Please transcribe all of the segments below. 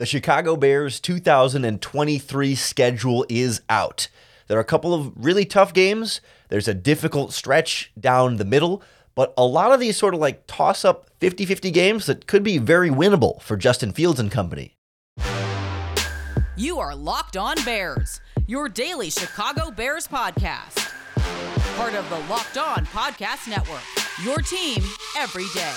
The Chicago Bears 2023 schedule is out. There are a couple of really tough games. There's a difficult stretch down the middle, but a lot of these sort of like toss-up 50-50 games that could be very winnable for Justin Fields and company. You are Locked On Bears, your daily Chicago Bears podcast. Part of the Locked On Podcast Network, your team every day.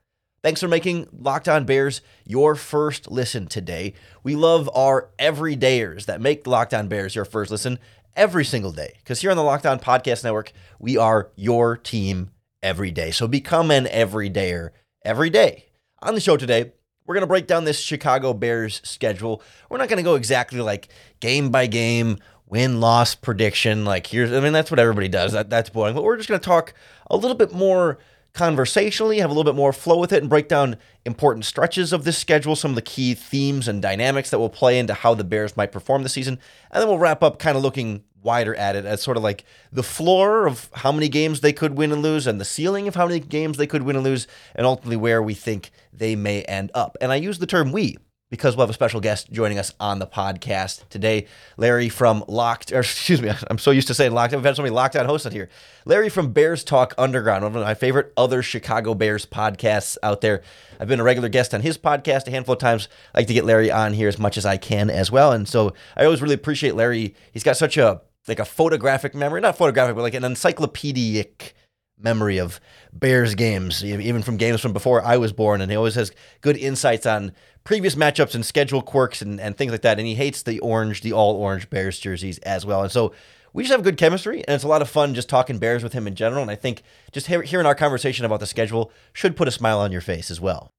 Thanks for making Locked On Bears your first listen today. We love our everydayers that make Locked On Bears your first listen every single day, because here on the Locked On Podcast Network, we are your team every day. So become an everydayer every day. On the show today, we're going to break down this Chicago Bears schedule. We're not going to go exactly like game by game, win-loss prediction. Like here's, I mean, that's what everybody does. That's boring. But we're just going to talk a little bit more conversationally, have a little bit more flow with it, and break down important stretches of this schedule, some of the key themes and dynamics that will play into how the Bears might perform this season. And then we'll wrap up kind of looking wider at it as sort of like the floor of how many games they could win and lose, and the ceiling of how many games they could win and lose, and ultimately where we think they may end up. And I use the term we because we'll have a special guest joining us on the podcast today. Larry from I'm so used to saying Locked. We've had so many Locked On hosts out here. Larry from Bears Talk Underground, one of my favorite other Chicago Bears podcasts out there. I've been a regular guest on his podcast a handful of times. I like to get Larry on here as much as I can as well. And so I always really appreciate Larry. He's got such a photographic memory, not photographic, but like an encyclopedic memory of Bears games, even from games from before I was born. And he always has good insights on previous matchups and schedule quirks and things like that. And he hates the all-orange Bears jerseys as well. And so we just have good chemistry, and it's a lot of fun just talking Bears with him in general. And I think just hearing our conversation about the schedule should put a smile on your face as well.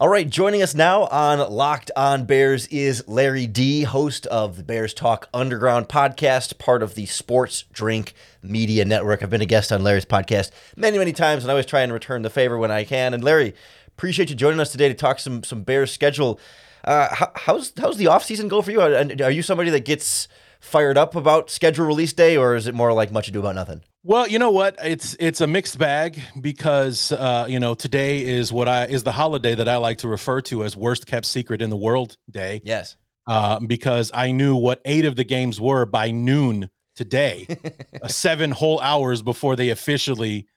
All right, joining us now on Locked On Bears is Larry D., host of the Bears Talk Underground podcast, part of the Sports Drink Media Network. I've been a guest on Larry's podcast many, many times, and I always try and return the favor when I can. And Larry, appreciate you joining us today to talk some Bears schedule. How's the offseason go for you? Are you somebody that gets fired up about schedule release day, or is it more like much ado about nothing? Well, you know what? It's a mixed bag because, today is the holiday that I like to refer to as worst kept secret in the world day. Yes. Because I knew what 8 of the games were by noon today, 7 whole hours before they officially,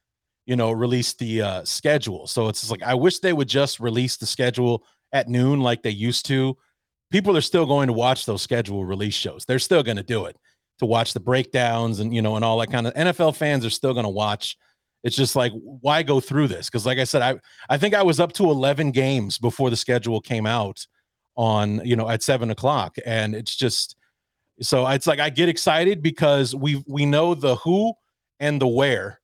released the schedule. So it's just like, I wish they would just release the schedule at noon like they used to. People are still going to watch those schedule release shows. They're still going to do it, to watch the breakdowns and all that kind of. NFL fans are still going to watch. It's just like, why go through this? Because like I said, I think I was up to 11 games before the schedule came out on, at 7:00. And it's just, so it's like, I get excited because we know the who and the where,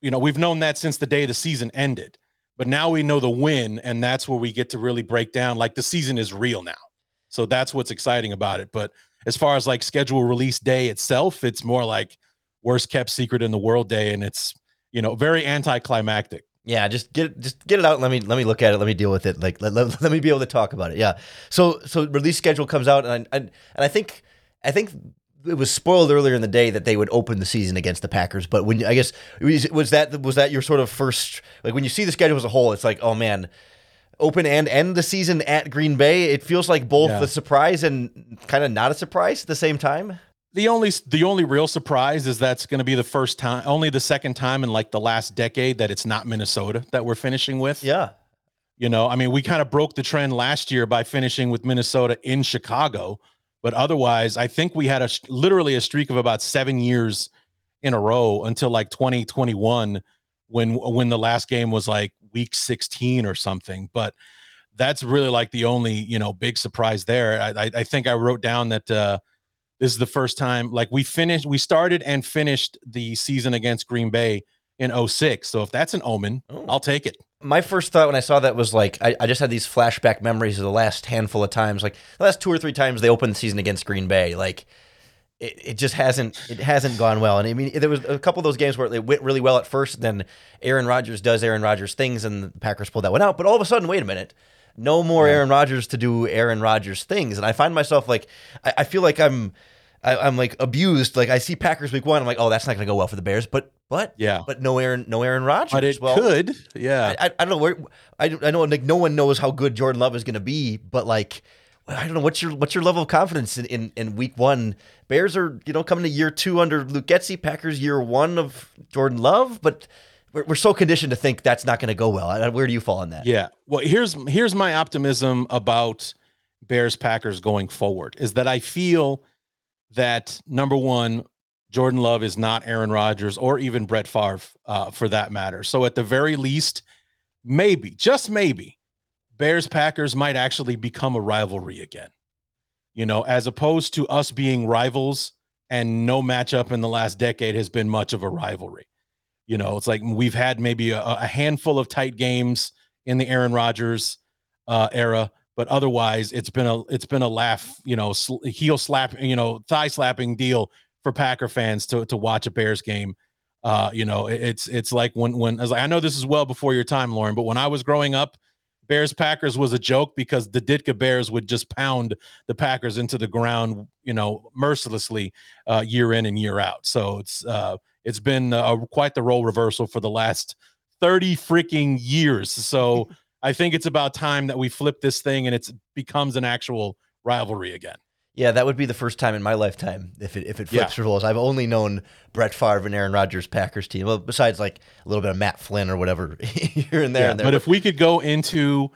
we've known that since the day the season ended, but now we know the when, and that's where we get to really break down. Like the season is real now. So that's what's exciting about it. But as far as like schedule release day itself, it's more like worst kept secret in the world day, and it's very anticlimactic. Yeah, just get it out. Let me look at it. Let me deal with it. Like let me be able to talk about it. Yeah. So release schedule comes out, and I think it was spoiled earlier in the day that they would open the season against the Packers. But when I guess was that your sort of first, like when you see the schedule as a whole, it's like, oh man. Open and end the season at Green Bay. It feels like both the surprise and kind of not a surprise at the same time. The only real surprise is that's going to be the second time in like the last decade that it's not Minnesota that we're finishing with. Yeah. We kind of broke the trend last year by finishing with Minnesota in Chicago, but otherwise I think we had literally a streak of about 7 years in a row until like 2021 when the last game was like week 16 or something. But that's really like the only, big surprise there. I think I wrote down that this is the first time like we started and finished the season against Green Bay in 2006. So if that's an omen, I'll take it. my first thought when I saw that was like, I just had these flashback memories of the last handful of times, like the last two or three times they opened the season against Green Bay. Like it just hasn't gone well. And I mean, there was a couple of those games where it went really well at first, then Aaron Rodgers does Aaron Rodgers things and the Packers pulled that one out. But all of a sudden, wait a minute, no more Aaron Rodgers to do Aaron Rodgers things. And I find myself like, I feel like I'm like abused. Like I see Packers week one, I'm like, oh, that's not going to go well for the Bears. But no Aaron Rodgers. But it could. Yeah. I don't know where. I know like no one knows how good Jordan Love is going to be. But like, I don't know what's your level of confidence in week one. Bears are coming to year two under Luke Getsy. Packers year one of Jordan Love. But we're so conditioned to think that's not going to go well. Where do you fall on that? Yeah. Well, here's my optimism about Bears Packers going forward is that I feel that number one, Jordan Love is not Aaron Rodgers or even Brett Favre for that matter. So at the very least, maybe, just maybe, Bears Packers might actually become a rivalry again, as opposed to us being rivals, and no matchup in the last decade has been much of a rivalry. It's like we've had maybe a handful of tight games in the Aaron Rodgers era. But otherwise, it's been a laugh, heel slap, thigh slapping deal for Packer fans to watch a Bears game. It's like when I was like, I know this is well before your time, Lorin, but when I was growing up, Bears Packers was a joke because the Ditka Bears would just pound the Packers into the ground, mercilessly year in and year out. So it's been quite the role reversal for the last 30 freaking years. So. I think it's about time that we flip this thing and it becomes an actual rivalry again. Yeah, that would be the first time in my lifetime if it flips roles. I've only known Brett Favre and Aaron Rodgers Packers team. Well, besides like a little bit of Matt Flynn or whatever here and there. Yeah, and there. But if we could go into,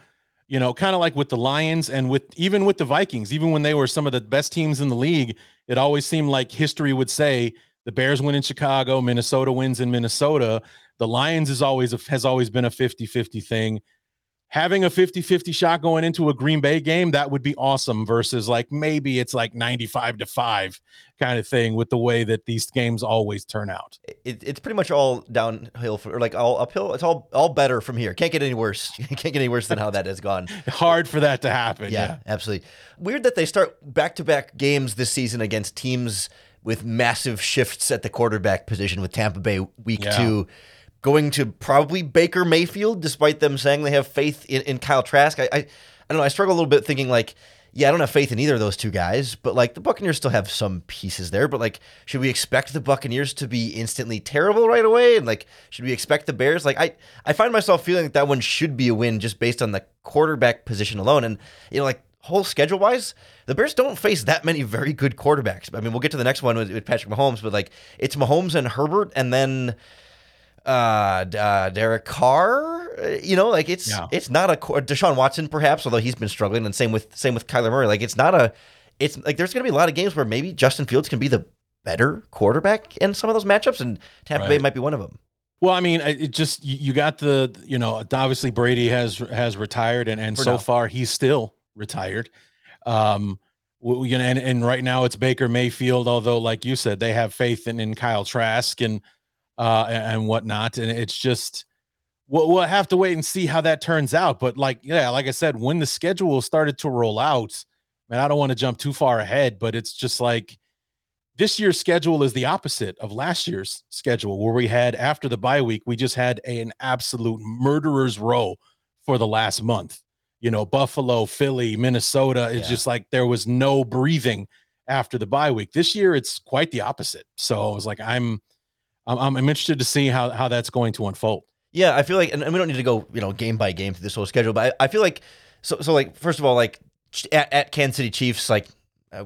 kind of like with the Lions and even with the Vikings, even when they were some of the best teams in the league, it always seemed like history would say the Bears win in Chicago, Minnesota wins in Minnesota. The Lions has always been a 50-50 thing. Having a 50-50 shot going into a Green Bay game, that would be awesome versus like maybe it's like 95-5 kind of thing with the way that these games always turn out. It's pretty much all downhill all uphill. It's all better from here. Can't get any worse. Can't get any worse than how that has gone. Hard for that to happen. Yeah, absolutely. Weird that they start back-to-back games this season against teams with massive shifts at the quarterback position with Tampa Bay week two. Going to probably Baker Mayfield, despite them saying they have faith in Kyle Trask. I don't know. I struggle a little bit thinking like, yeah, I don't have faith in either of those two guys, but like the Buccaneers still have some pieces there. But like, should we expect the Buccaneers to be instantly terrible right away? And like, should we expect the Bears? Like, I find myself feeling that one should be a win just based on the quarterback position alone. And like whole schedule wise, the Bears don't face that many very good quarterbacks. I mean, we'll get to the next one with Patrick Mahomes, but like it's Mahomes and Herbert, and then. Derek Carr, it's not a Deshaun Watson perhaps, although he's been struggling, and same with Kyler Murray. Like it's like there's going to be a lot of games where maybe Justin Fields can be the better quarterback in some of those matchups, and Tampa Bay might be one of them. Well, I mean, it just you got the obviously Brady has retired, and so far he's still retired. And right now it's Baker Mayfield, although like you said, they have faith in Kyle Trask and whatnot. And it's just, we'll have to wait and see how that turns out. But like I said, when the schedule started to roll out, man, I don't want to jump too far ahead, but it's just like this year's schedule is the opposite of last year's schedule, where we had after the bye week, we just had an absolute murderer's row for the last month, Buffalo, Philly, Minnesota. It's just like, there was no breathing after the bye week. This year, it's quite the opposite. So I was like, I'm interested to see how that's going to unfold. Yeah, I feel like, and we don't need to go, game by game through this whole schedule, but I feel like, so like, first of all, like at Kansas City Chiefs, like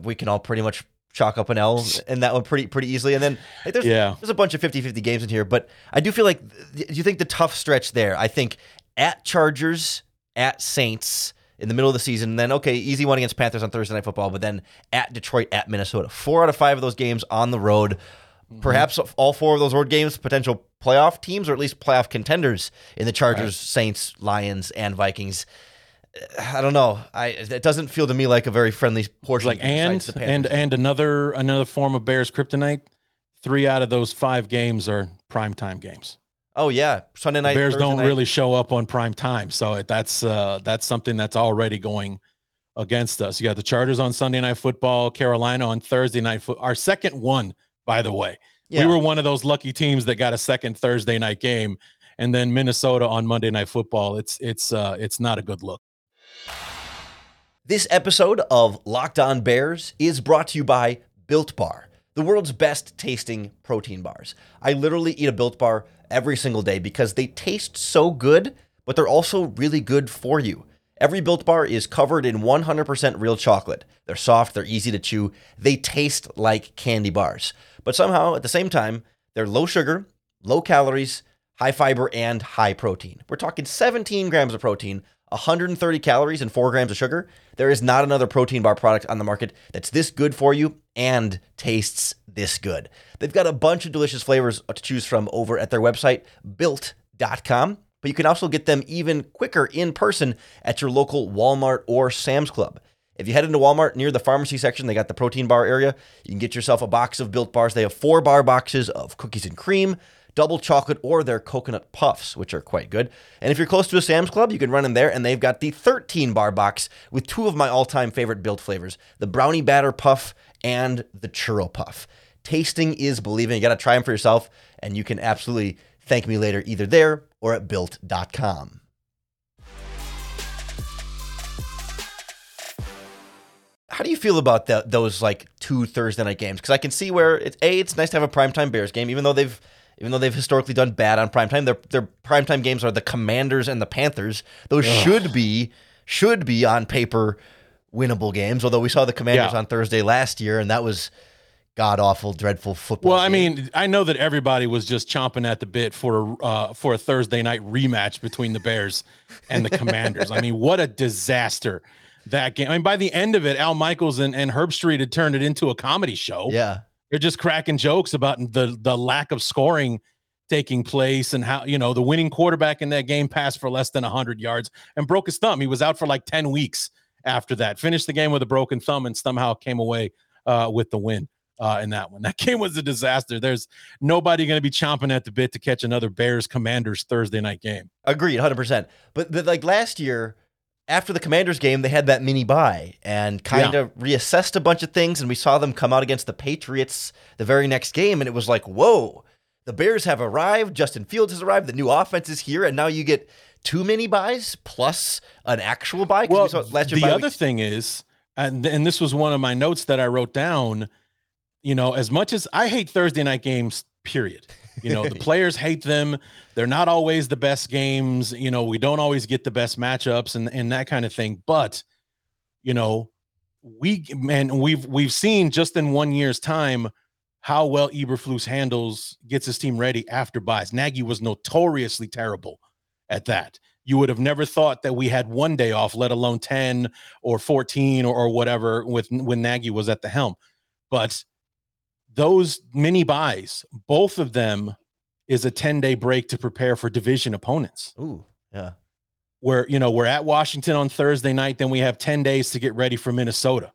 we can all pretty much chalk up an L in that one pretty easily. And then like, there's a bunch of 50-50 games in here, but I do feel like, do you think the tough stretch there, I think at Chargers, at Saints in the middle of the season, then okay, easy one against Panthers on Thursday Night Football, but then at Detroit, at Minnesota, 4 out of 5 of those games on the road. Perhaps all 4 of those road games, potential playoff teams, or at least playoff contenders in the Chargers, Saints, Lions, and Vikings. I don't know. It doesn't feel to me like a very friendly portion. Like and another form of Bears kryptonite. 3 out of those 5 games are primetime games. Oh yeah, Sunday night. The Bears Thursday don't night. Really show up on prime time, so that's something that's already going against us. You got the Chargers on Sunday Night Football, Carolina on Thursday night. Our second one, by the way. Yeah. We were one of those lucky teams that got a second Thursday night game, and then Minnesota on Monday Night Football. It's not a good look. This episode of Locked On Bears is brought to you by Built Bar, the world's best tasting protein bars. I literally eat a Built Bar every single day because they taste so good, but they're also really good for you. Every Built Bar is covered in 100% real chocolate. They're soft, they're easy to chew, they taste like candy bars. But somehow, at the same time, they're low sugar, low calories, high fiber, and high protein. We're talking 17 grams of protein, 130 calories, and 4 grams of sugar. There is not another protein bar product on the market that's this good for you and tastes this good. They've got a bunch of delicious flavors to choose from over at their website, built.com. But you can also get them even quicker in person at your local Walmart or Sam's Club. If you head into Walmart near the pharmacy section, they got the protein bar area. You can get yourself a box of Built Bars. They have 4 bar boxes of cookies and cream, double chocolate, or their coconut puffs, which are quite good. And if you're close to a Sam's Club, you can run in there, and they've got the 13 bar box with 2 of my all-time favorite Built flavors, the brownie batter puff and the churro puff. Tasting is believing. You got to try them for yourself, and you can absolutely thank me later either there or at built.com. How do you feel about those like 2 Thursday night games? Because I can see where it's nice to have a primetime Bears game, even though they've historically done bad on primetime. Their primetime games are the Commanders and the Panthers. Those should be on paper winnable games. Although we saw the Commanders on Thursday last year, and that was god-awful, dreadful football game. I mean, I know that everybody was just chomping at the bit for a Thursday night rematch between the Bears and the Commanders. I mean, what a disaster that game. I mean, by the end of it, Al Michaels and Herbstreet had turned it into a comedy show. Yeah. They're just cracking jokes about the lack of scoring taking place and how, you know, the winning quarterback in that game passed for less than 100 yards and broke his thumb. He was out for like 10 weeks after that. Finished the game with a broken thumb and somehow came away with the win. In that one. That game was a disaster. There's nobody going to be chomping at the bit to catch another Bears Commanders Thursday night game. Agreed, 100%. But like last year, after the Commanders game, they had that mini bye and kind of reassessed a bunch of things, and we saw them come out against the Patriots the very next game, and it was like, whoa, the Bears have arrived, Justin Fields has arrived, the new offense is here, and now you get 2 mini buys plus an actual bye. Well, the other thing is, and this was one of my notes that I wrote down, you know, as much as I hate Thursday night games, period, you know, the players hate them. They're not always the best games. You know, we don't always get the best matchups and that kind of thing. But, you know, we've seen just in 1 year's time how well Eberflus gets his team ready after buys. Nagy was notoriously terrible at that. You would have never thought that we had one day off, let alone 10 or 14 or whatever when Nagy was at the helm. But those mini buys, both of them is a 10-day break to prepare for division opponents. Ooh, yeah. Where, you know, we're at Washington on Thursday night, then we have 10 days to get ready for Minnesota.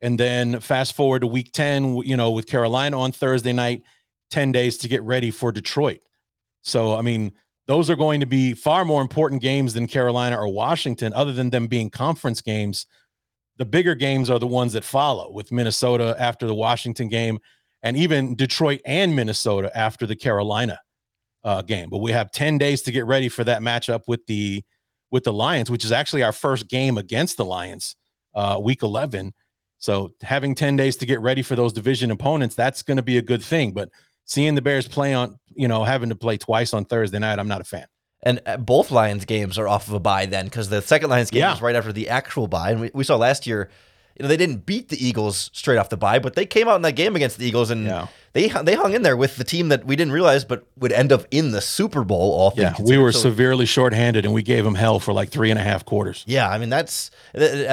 And then fast forward to week 10, you know, with Carolina on Thursday night, 10 days to get ready for Detroit. So, I mean, those are going to be far more important games than Carolina or Washington, other than them being conference games. The bigger games are the ones that follow, with Minnesota after the Washington game, and even Detroit and Minnesota after the Carolina game. But we have 10 days to get ready for that matchup with the Lions, which is actually our first game against the Lions, week 11. So having 10 days to get ready for those division opponents, that's going to be a good thing. But seeing the Bears play on, you know, having to play twice on Thursday night, I'm not a fan. And both Lions games are off of a bye then, because the second Lions game is right after the actual bye. And we saw last year, you know, they didn't beat the Eagles straight off the bye, but they came out in that game against the Eagles, and they hung in there with the team that we didn't realize but would end up in the Super Bowl. We were severely shorthanded, and we gave them hell for like 3.5 quarters. Yeah, I mean, I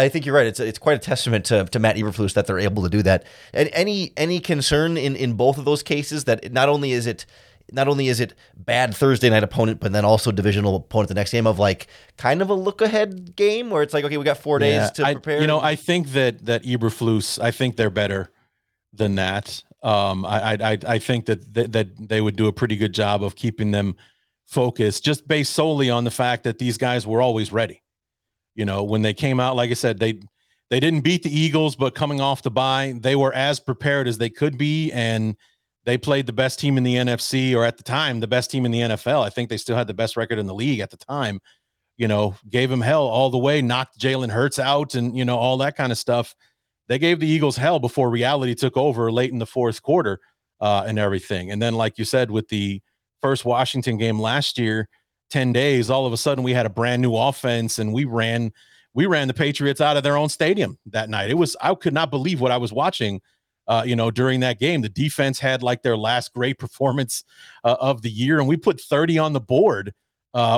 think you're right. It's quite a testament to Matt Eberflus that they're able to do that. And any concern in both of those cases that not only is it bad Thursday night opponent, but then also divisional opponent the next game, of like kind of a look ahead game where it's like, okay, we got 4 days to prepare. You know, I think that Eberflus, I think they're better than that. I think that they would do a pretty good job of keeping them focus just based solely on the fact that these guys were always ready. You know, when they came out, like I said, they didn't beat the Eagles, but coming off the bye, they were as prepared as they could be, and they played the best team in the NFC, or at the time, the best team in the NFL. I think they still had the best record in the league at the time. You know, gave him hell all the way, knocked Jalen Hurts out, and, you know, all that kind of stuff. They gave the Eagles hell before reality took over late in the fourth quarter and everything. And then, like you said, with the first Washington game last year, 10 days, all of a sudden we had a brand new offense, and we ran the Patriots out of their own stadium that night. I could not believe what I was watching, you know, during that game. The defense had like their last great performance of the year, and we put 30 on the board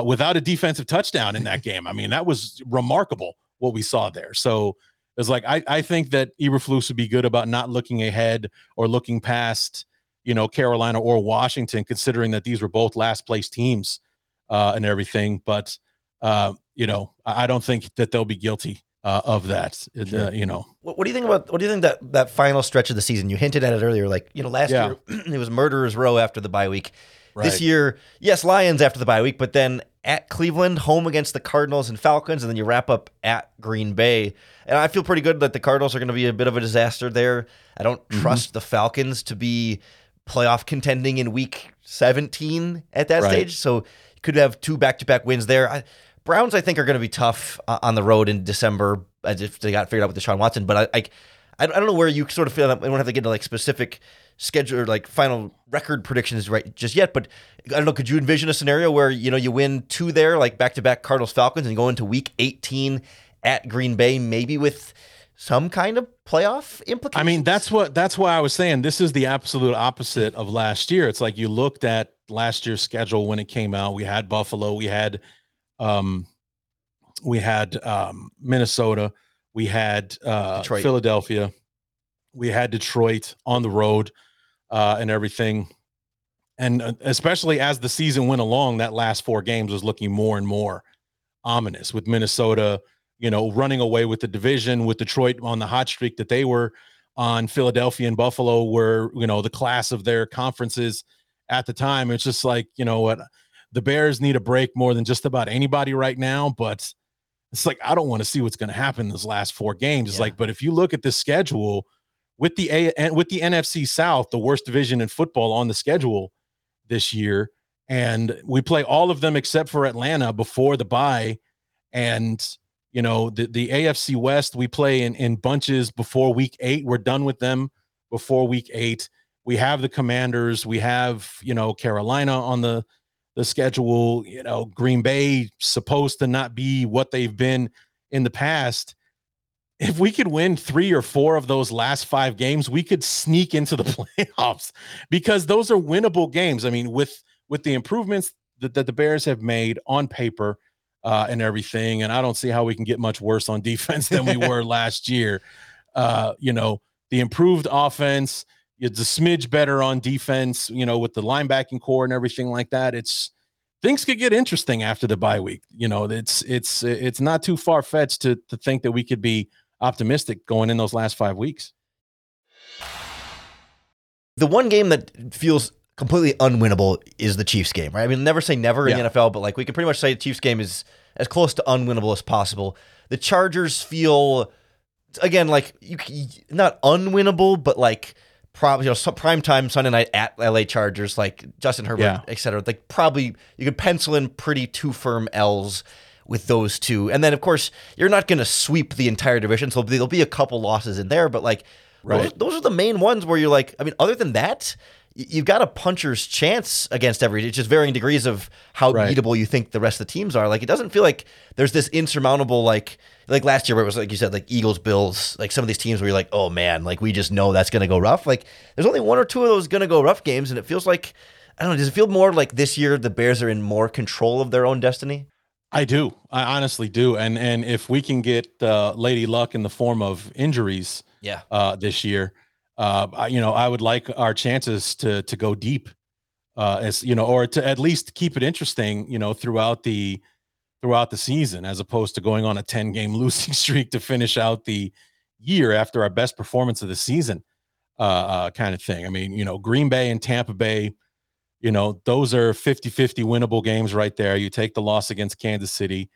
without a defensive touchdown in that game. I mean, that was remarkable what we saw there. So it's like, I think that Eberflus would be good about not looking ahead or looking past, you know, Carolina or Washington, considering that these were both last place teams and everything. But, you know, I don't think that they'll be guilty of that. Sure. You know, what do you think that final stretch of the season? You hinted at it earlier, like, you know, last year it was murderer's row after the bye week. Right. This year, yes, Lions after the bye week, but then at Cleveland, home against the Cardinals and Falcons, and then you wrap up at Green Bay. And I feel pretty good that the Cardinals are going to be a bit of a disaster there. I don't trust the Falcons to be playoff contending in week 17 at that stage, so you could have two back-to-back wins there. Browns, I think, are going to be tough on the road in December, as if they got figured out with Deshaun Watson. But I don't know where you sort of feel that. We don't have to get into like specific schedule or like final record predictions right just yet, but I don't know, could you envision a scenario where, you know, you win two there, like back-to-back Cardinals Falcons, and go into week 18 at Green Bay, maybe with some kind of playoff implications? I mean, that's why I was saying this is the absolute opposite of last year. It's like you looked at last year's schedule when it came out. We had Buffalo, we had Minnesota, we had Detroit. Philadelphia, we had Detroit on the road. And everything, and especially as the season went along, that last four games was looking more and more ominous, with Minnesota, you know, running away with the division, with Detroit on the hot streak that they were on. Philadelphia and Buffalo were, you know, the class of their conferences at the time. It's just like, you know what, the Bears need a break more than just about anybody right now, but it's like, I don't want to see what's going to happen this last four games. It's like, but if you look at this schedule, with the NFC South, the worst division in football on the schedule this year, and we play all of them except for Atlanta before the bye, and you know, the AFC West we play in bunches before week 8. We're done with them before week 8. We have the Commanders, we have, you know, Carolina on the schedule. You know, Green Bay supposed to not be what they've been in the past. If we could win 3 or 4 of those last 5 games, we could sneak into the playoffs, because those are winnable games. I mean, with the improvements that the Bears have made on paper and everything, and I don't see how we can get much worse on defense than we were last year. You know, the improved offense, it's a smidge better on defense, you know, with the linebacking core and everything like that. It's things could get interesting after the bye week. You know, it's not too far-fetched to think that we could be optimistic going in those last 5 weeks. The one game that feels completely unwinnable is the Chiefs game, right? I mean, never say never in the NFL, but like we can pretty much say the Chiefs game is as close to unwinnable as possible. The Chargers feel, again, like not unwinnable, but like probably, you know, prime time Sunday night at LA Chargers, like Justin Herbert, et cetera. Like probably you could pencil in pretty two firm L's with those two. And then, of course, you're not going to sweep the entire division, so there'll be a couple losses in there. But, like, those are the main ones where you're like, I mean, other than that, you've got a puncher's chance against every. It's just varying degrees of how beatable you think the rest of the teams are. Like, it doesn't feel like there's this insurmountable, like last year where it was, like you said, like Eagles, Bills, like some of these teams where you're like, oh, man, like we just know that's going to go rough. Like, there's only 1 or 2 of those going to go rough games, and it feels like, I don't know, does it feel more like this year the Bears are in more control of their own destiny? I do. I honestly do. And if we can get Lady Luck in the form of injuries this year, you know, I would like our chances to go deep, as you know, or to at least keep it interesting, you know, throughout the season, as opposed to going on a 10-game losing streak to finish out the year after our best performance of the season, kind of thing. I mean, you know, Green Bay and Tampa Bay, You know, those are 50-50 winnable games right there. You take the loss against Kansas City.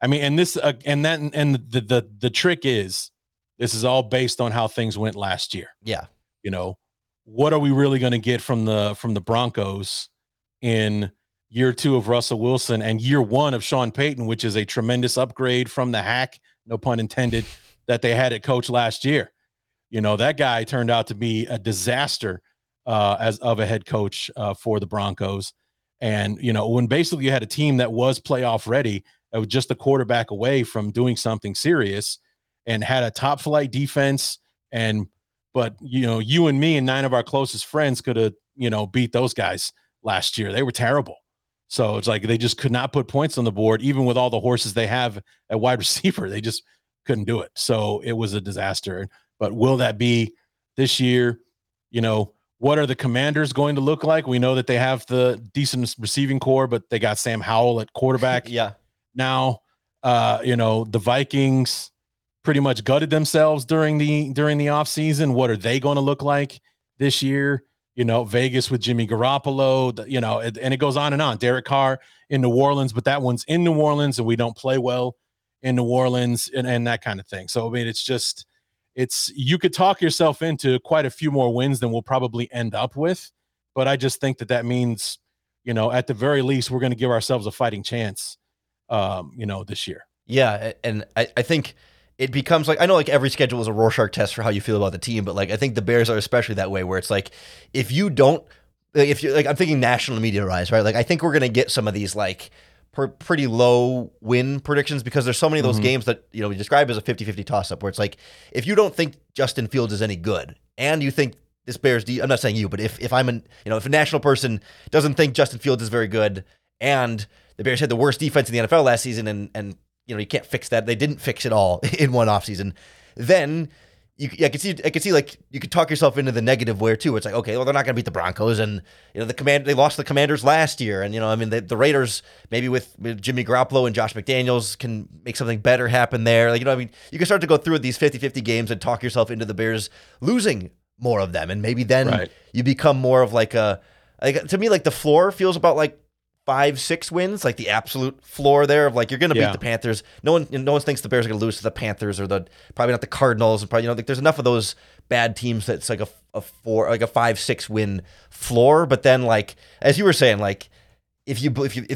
I mean, and this the trick is this is all based on how things went last year. Yeah. You know, what are we really going to get from the Broncos in year two of Russell Wilson and year one of Sean Payton, which is a tremendous upgrade from the hack, no pun intended, that they had at coach last year. You know, that guy turned out to be a disaster as of a head coach for the Broncos. And, you know, when basically you had a team that was playoff ready, that was just a quarterback away from doing something serious and had a top flight defense. And, but, you know, you and me and nine of our closest friends could have, you know, beat those guys last year. They were terrible. So it's like, they just could not put points on the board, even with all the horses they have at wide receiver. They just couldn't do it. So it was a disaster. But will that be this year? You know, what are the Commanders going to look like? We know that they have the decent receiving core, but they got Sam Howell at quarterback. Yeah. Now, you know, the Vikings pretty much gutted themselves during the offseason. What are they going to look like this year? You know, Vegas with Jimmy Garoppolo, you know, and it goes on and on. Derek Carr in New Orleans, but that one's in New Orleans and we don't play well in New Orleans and that kind of thing. So, I mean, it's just, you could talk yourself into quite a few more wins than we'll probably end up with. But I just think that means, you know, at the very least, we're going to give ourselves a fighting chance, you know, this year. Yeah. And I think it becomes like, I know like every schedule is a Rorschach test for how you feel about the team, but like, I think the Bears are especially that way where it's like, if you like, I'm thinking national media rise, right? Like, I think we're going to get some of these like pretty low win predictions because there's so many of those games that, you know, we describe as a 50-50 toss up where it's like, if you don't think Justin Fields is any good and you think this Bears, I'm not saying you, but if I'm an, you know, if a national person doesn't think Justin Fields is very good and the Bears had the worst defense in the NFL last season and you know, you can't fix that. They didn't fix it all in one offseason. Then I could see like you could talk yourself into the negative where too. It's like, okay, well, they're not going to beat the Broncos, and you know, they lost the Commanders last year, and you know, I mean, the Raiders maybe with Jimmy Garoppolo and Josh McDaniels can make something better happen there. Like, you know, I mean, you can start to go through these 50-50 games and talk yourself into the Bears losing more of them, and maybe then you become more of like a like to me like the floor feels about like 5-6 wins, like the absolute floor there of like you're going to beat the Panthers. No one thinks the Bears are going to lose to the Panthers or the probably not the Cardinals and probably, you know, like there's enough of those bad teams that's like a 5-6 win floor. But then like as you were saying, like if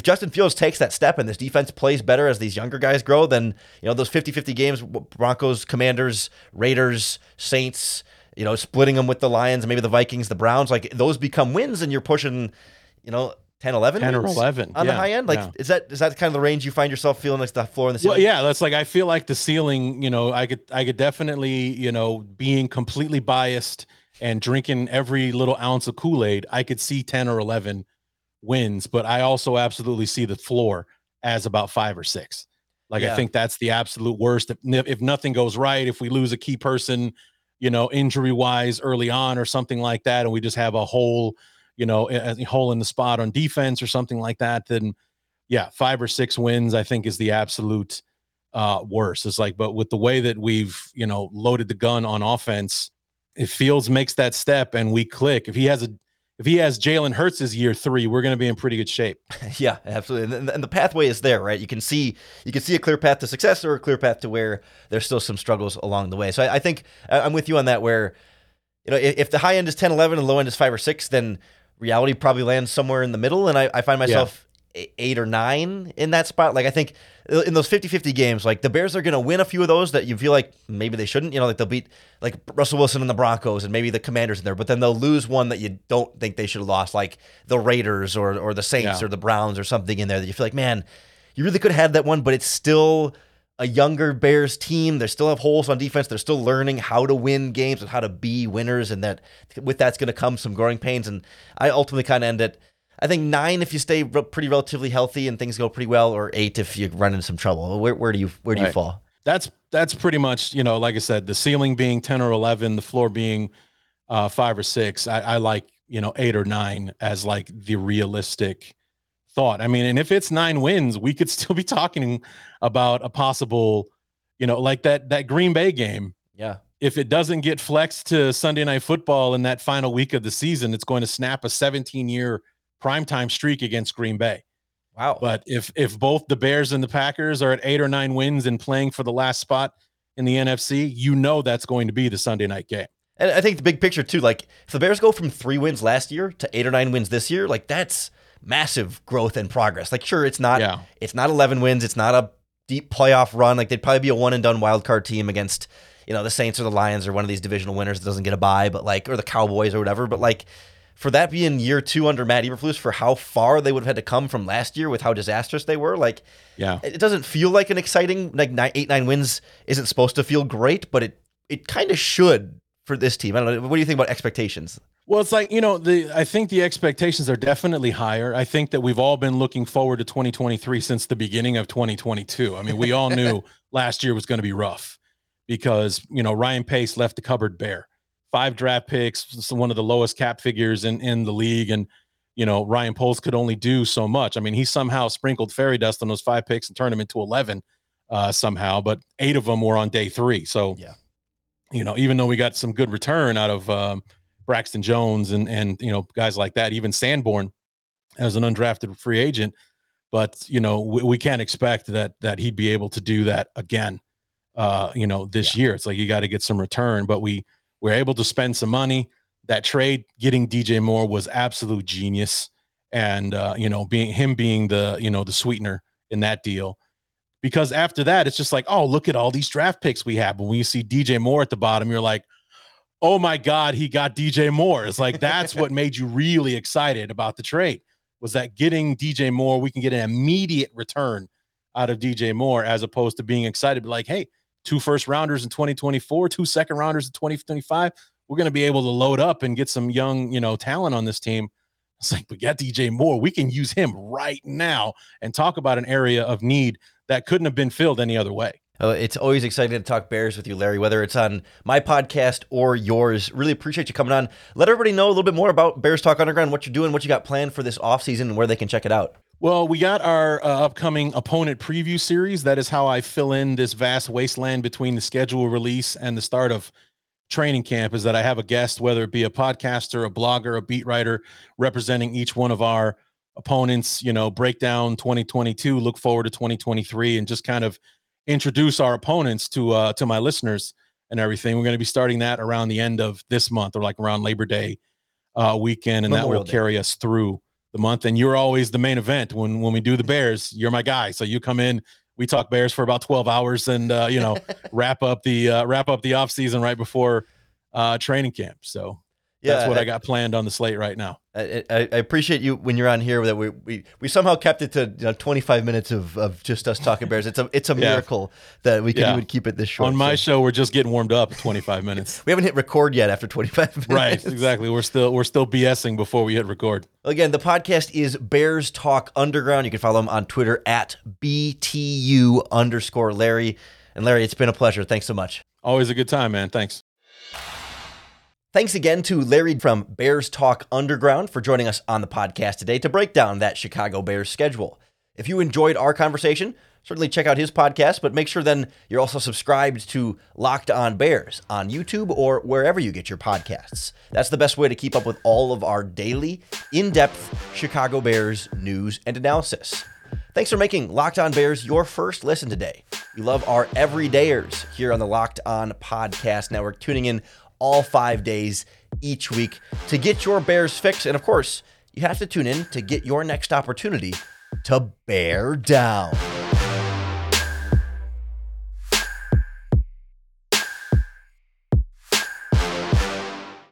Justin Fields takes that step and this defense plays better as these younger guys grow, then you know those 50-50 games, Broncos, Commanders, Raiders, Saints, you know, splitting them with the Lions, maybe the Vikings, the Browns, like those become wins and you're pushing, you know. 10 or 11 on the high end. Like, is that kind of the range you find yourself feeling like the floor and the ceiling? Well, yeah, that's like, I feel like the ceiling, you know, I could definitely, you know, being completely biased and drinking every little ounce of Kool-Aid, I could see 10 or 11 wins, but I also absolutely see the floor as about 5 or 6. Like, I think that's the absolute worst. If nothing goes right, if we lose a key person, you know, injury wise early on or something like that, and we just have a whole, you know, a hole in the spot on defense or something like that, then 5 or 6 wins, I think, is the absolute worst. It's like, but with the way that we've, you know, loaded the gun on offense, if Fields makes that step and we click, if he has Jalen Hurts as year 3, we're going to be in pretty good shape. Yeah, absolutely. And the pathway is there, right? You can see a clear path to success or a clear path to where there's still some struggles along the way. So I think I'm with you on that, where, you know, if the high end is 10, 11 and the low end is 5 or 6, then reality probably lands somewhere in the middle, and I find myself 8 or 9 in that spot. Like, I think in those 50-50 games, like the Bears are going to win a few of those that you feel like maybe they shouldn't, you know, like they'll beat like Russell Wilson and the Broncos and maybe the Commanders in there, but then they'll lose one that you don't think they should have lost, like the Raiders or the Saints or the Browns or something in there that you feel like, man, you really could have that one, but it's still a younger Bears team. They still have holes on defense. They're still learning how to win games and how to be winners. And that with that's going to come some growing pains. And I ultimately kind of end at, I think, 9 if you stay pretty relatively healthy and things go pretty well, or 8 if you run into some trouble. Where do you fall? That's pretty much, you know, like I said, the ceiling being 10 or 11, the floor being 5 or 6. I like, you know, 8 or 9 as like the realistic thought. I mean, and if it's 9 wins, we could still be talking about a possible, you know, like that Green Bay game. Yeah. If it doesn't get flexed to Sunday Night Football in that final week of the season, it's going to snap a 17-year primetime streak against Green Bay. Wow. But if both the Bears and the Packers are at 8 or 9 wins and playing for the last spot in the NFC, you know that's going to be the Sunday night game. And I think the big picture, too, like if the Bears go from 3 wins last year to 8 or 9 wins this year, like that's massive growth and progress. Like, sure, it's not 11 wins. It's not a deep playoff run. Like they'd probably be a one-and-done wildcard team against, you know, the Saints or the Lions or one of these divisional winners that doesn't get a bye, but like, or the Cowboys or whatever. But like for that being year 2 under Matt Eberflus, for how far they would have had to come from last year with how disastrous they were, like, yeah, it doesn't feel like an exciting, like 8, 9 wins isn't supposed to feel great, but it kind of should. For this team, I don't know. What do you think about expectations? Well, it's like, you know, I think the expectations are definitely higher. I think that we've all been looking forward to 2023 since the beginning of 2022. I mean, we all knew last year was going to be rough because, you know, Ryan Pace left the cupboard bare. 5 draft picks, one of the lowest cap figures in the league. And, you know, Ryan Poles could only do so much. I mean, he somehow sprinkled fairy dust on those 5 picks and turned them into 11 somehow, but 8 of them were on day 3. So, yeah. You know, even though we got some good return out of Braxton Jones and you know, guys like that, even Sanborn as an undrafted free agent, but you know, we can't expect that he'd be able to do that again. You know, this year it's like you got to get some return, but we're able to spend some money. That trade getting DJ Moore was absolute genius, and you know, being the, you know, the sweetener in that deal. Because after that, it's just like, oh, look at all these draft picks we have. But when you see DJ Moore at the bottom, you're like, oh my God, he got DJ Moore. It's like, that's what made you really excited about the trade, was that getting DJ Moore, we can get an immediate return out of DJ Moore, as opposed to being excited. But like, hey, 2 first rounders in 2024, 2 second rounders in 2025. We're going to be able to load up and get some young, you know, talent on this team. It's like, we got DJ Moore. We can use him right now and talk about an area of need that couldn't have been filled any other way. Oh, it's always exciting to talk Bears with you, Larry, whether it's on my podcast or yours. Really appreciate you coming on. Let everybody know a little bit more about Bears Talk Underground, what you're doing, what you got planned for this offseason, and where they can check it out. Well, we got our upcoming opponent preview series. That is how I fill in this vast wasteland between the schedule release and the start of training camp, is that I have a guest, whether it be a podcaster, a blogger, a beat writer, representing each one of our opponents, you know, break down 2022, look forward to 2023, and just kind of introduce our opponents to my listeners and everything. We're going to be starting that around the end of this month, or like around Labor Day weekend, and Memorial that will Day. Carry us through the month. And you're always the main event when we do the Bears. You're my guy, so you come in. We talk Bears for about 12 hours, and you know, wrap up the off season right before training camp. So. Yeah, that's what I got planned on the slate right now. I appreciate you when you're on here, that we somehow kept it to, you know, 25 minutes of just us talking Bears. It's a miracle that we can even keep it this short. On my show, we're just getting warmed up. 25 minutes. We haven't hit record yet after 25 minutes. Right, exactly. We're still BSing before we hit record. Again, the podcast is Bears Talk Underground. You can follow them on Twitter at BTU_Larry. And Larry, it's been a pleasure. Thanks so much. Always a good time, man. Thanks. Thanks again to Larry from Bears Talk Underground for joining us on the podcast today to break down that Chicago Bears schedule. If you enjoyed our conversation, certainly check out his podcast, but make sure then you're also subscribed to Locked On Bears on YouTube or wherever you get your podcasts. That's the best way to keep up with all of our daily, in-depth Chicago Bears news and analysis. Thanks for making Locked On Bears your first listen today. We love our everydayers here on the Locked On Podcast Network, tuning in all 5 days each week to get your Bears fix. And of course, you have to tune in to get your next opportunity to bear down.